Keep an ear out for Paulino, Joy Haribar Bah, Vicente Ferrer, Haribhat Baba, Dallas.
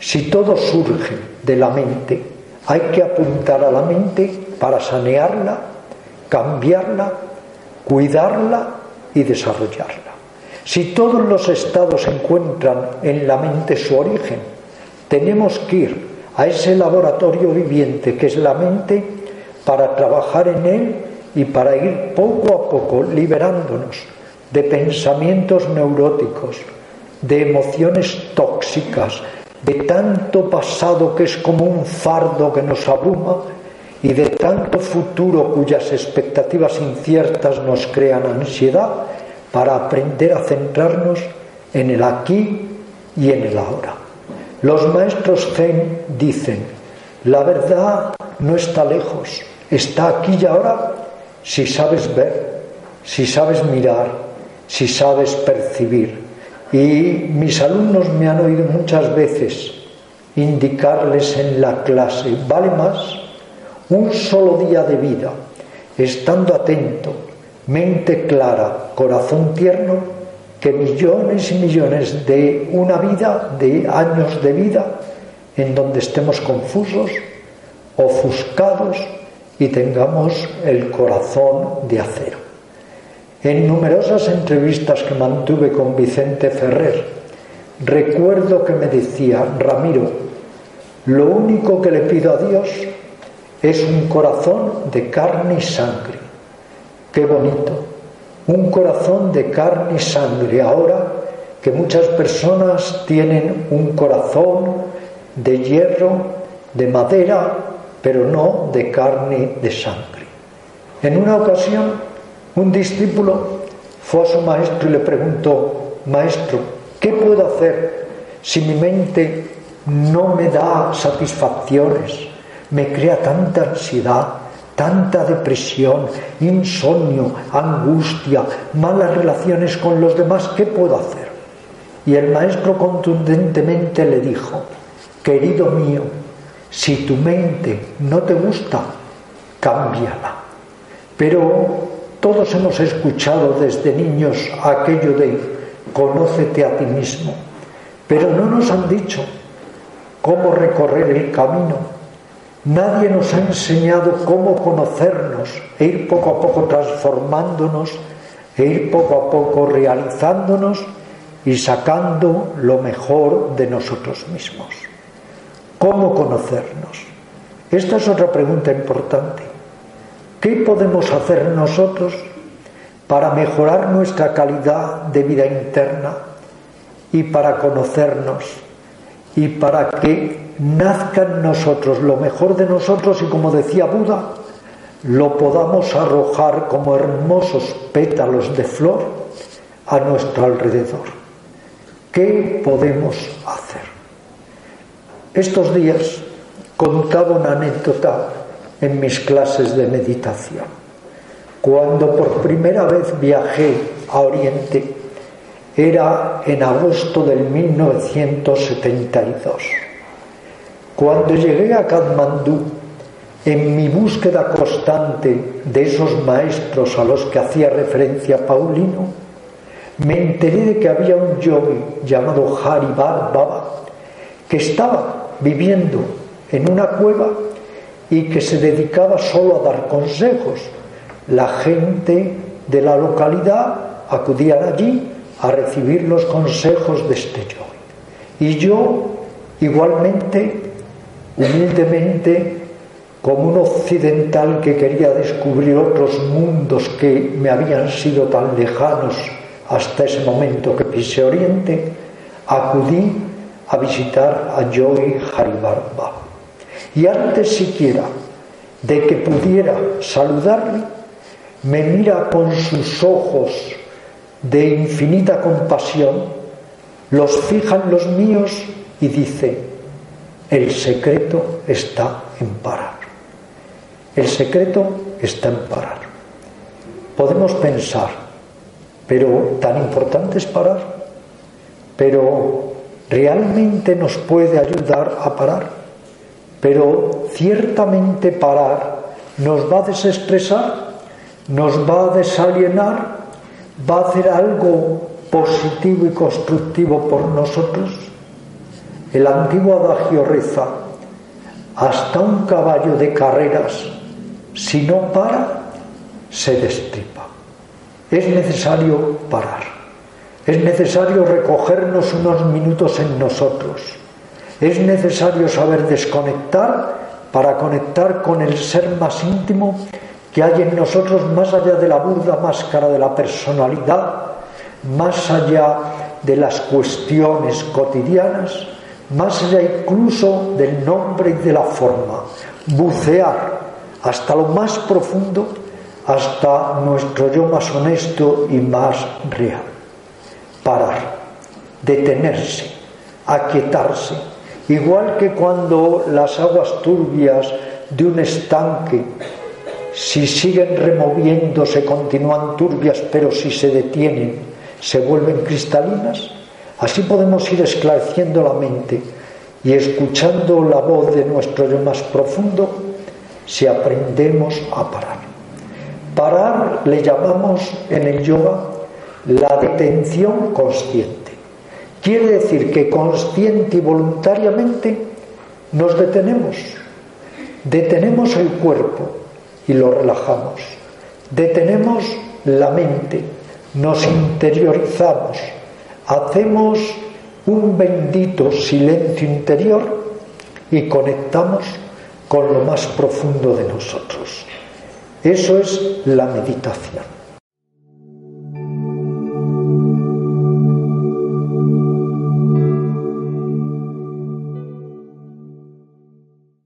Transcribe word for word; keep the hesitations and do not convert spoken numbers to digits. Si todo surge de la mente, hay que apuntar a la mente para sanearla, cambiarla, cuidarla y desarrollarla. Si todos los estados encuentran en la mente su origen, tenemos que ir a ese laboratorio viviente que es la mente para trabajar en él y para ir poco a poco liberándonos de pensamientos neuróticos, de emociones tóxicas, de tanto pasado que es como un fardo que nos abruma y de tanto futuro cuyas expectativas inciertas nos crean ansiedad, para aprender a centrarnos en el aquí y en el ahora. Los maestros Zen dicen: la verdad no está lejos, está aquí y ahora si sabes ver, si sabes mirar, si sabes percibir. Y mis alumnos me han oído muchas veces indicarles en la clase: vale más un solo día de vida, estando atento, mente clara, corazón tierno, que millones y millones de una vida, de años de vida, en donde estemos confusos, ofuscados y tengamos el corazón de acero. En numerosas entrevistas que mantuve con Vicente Ferrer, recuerdo que me decía: Ramiro, lo único que le pido a Dios es un corazón de carne y sangre. Qué bonito, un corazón de carne y sangre, ahora que muchas personas tienen un corazón de hierro, de madera, pero no de carne y de sangre. En una ocasión, un discípulo fue a su maestro y le preguntó: maestro, ¿qué puedo hacer si mi mente no me da satisfacciones, me crea tanta ansiedad, tanta depresión, insomnio, angustia, malas relaciones con los demás? ¿Qué puedo hacer? Y el maestro contundentemente le dijo: querido mío, si tu mente no te gusta, cámbiala. Pero todos hemos escuchado desde niños aquello de conócete a ti mismo, pero no nos han dicho cómo recorrer el camino. Nadie nos ha enseñado cómo conocernos e ir poco a poco transformándonos, e ir poco a poco realizándonos y sacando lo mejor de nosotros mismos. ¿Cómo conocernos? Esta es otra pregunta importante. ¿Qué podemos hacer nosotros para mejorar nuestra calidad de vida interna y para conocernos y para que nazca en nosotros lo mejor de nosotros y, como decía Buda, lo podamos arrojar como hermosos pétalos de flor a nuestro alrededor? ¿Qué podemos hacer? Estos días contaba una anécdota en mis clases de meditación. Cuando por primera vez viajé a Oriente, era en agosto del mil novecientos setenta y dos. Cuando llegué a Katmandú, en mi búsqueda constante de esos maestros a los que hacía referencia Paulino, me enteré de que había un yogi llamado Haribhat Baba, que estaba viviendo en una cueva y que se dedicaba solo a dar consejos. La gente de la localidad acudía allí a recibir los consejos de este yogi. Y yo, igualmente, humildemente, como un occidental que quería descubrir otros mundos que me habían sido tan lejanos hasta ese momento que pisé Oriente, acudí a visitar a Joy Haribar Bah. Y antes siquiera de que pudiera saludarle, me mira con sus ojos de infinita compasión, los fijan los míos y dice: el secreto está en parar. El secreto está en parar. Podemos pensar, pero ¿tan importante es parar? ¿Pero realmente nos puede ayudar a parar? Pero ciertamente parar nos va a desestresar, nos va a desalienar, va a hacer algo positivo y constructivo por nosotros. El antiguo adagio reza: hasta un caballo de carreras, si no para, se destripa. Es necesario parar, es necesario recogernos unos minutos en nosotros, es necesario saber desconectar para conectar con el ser más íntimo que hay en nosotros, más allá de la burda máscara de la personalidad, más allá de las cuestiones cotidianas, más allá incluso del nombre y de la forma. Bucear hasta lo más profundo, hasta nuestro yo más honesto y más real. Parar, detenerse, aquietarse, igual que cuando las aguas turbias de un estanque, si siguen removiéndose, continúan turbias, pero si se detienen, se vuelven cristalinas. Así podemos ir esclareciendo la mente y escuchando la voz de nuestro yo más profundo si aprendemos a parar. Parar le llamamos en el yoga la detención consciente. Quiere decir que consciente y voluntariamente nos detenemos. Detenemos el cuerpo y lo relajamos. Detenemos la mente, nos interiorizamos, hacemos un bendito silencio interior y conectamos con lo más profundo de nosotros. Eso es la meditación.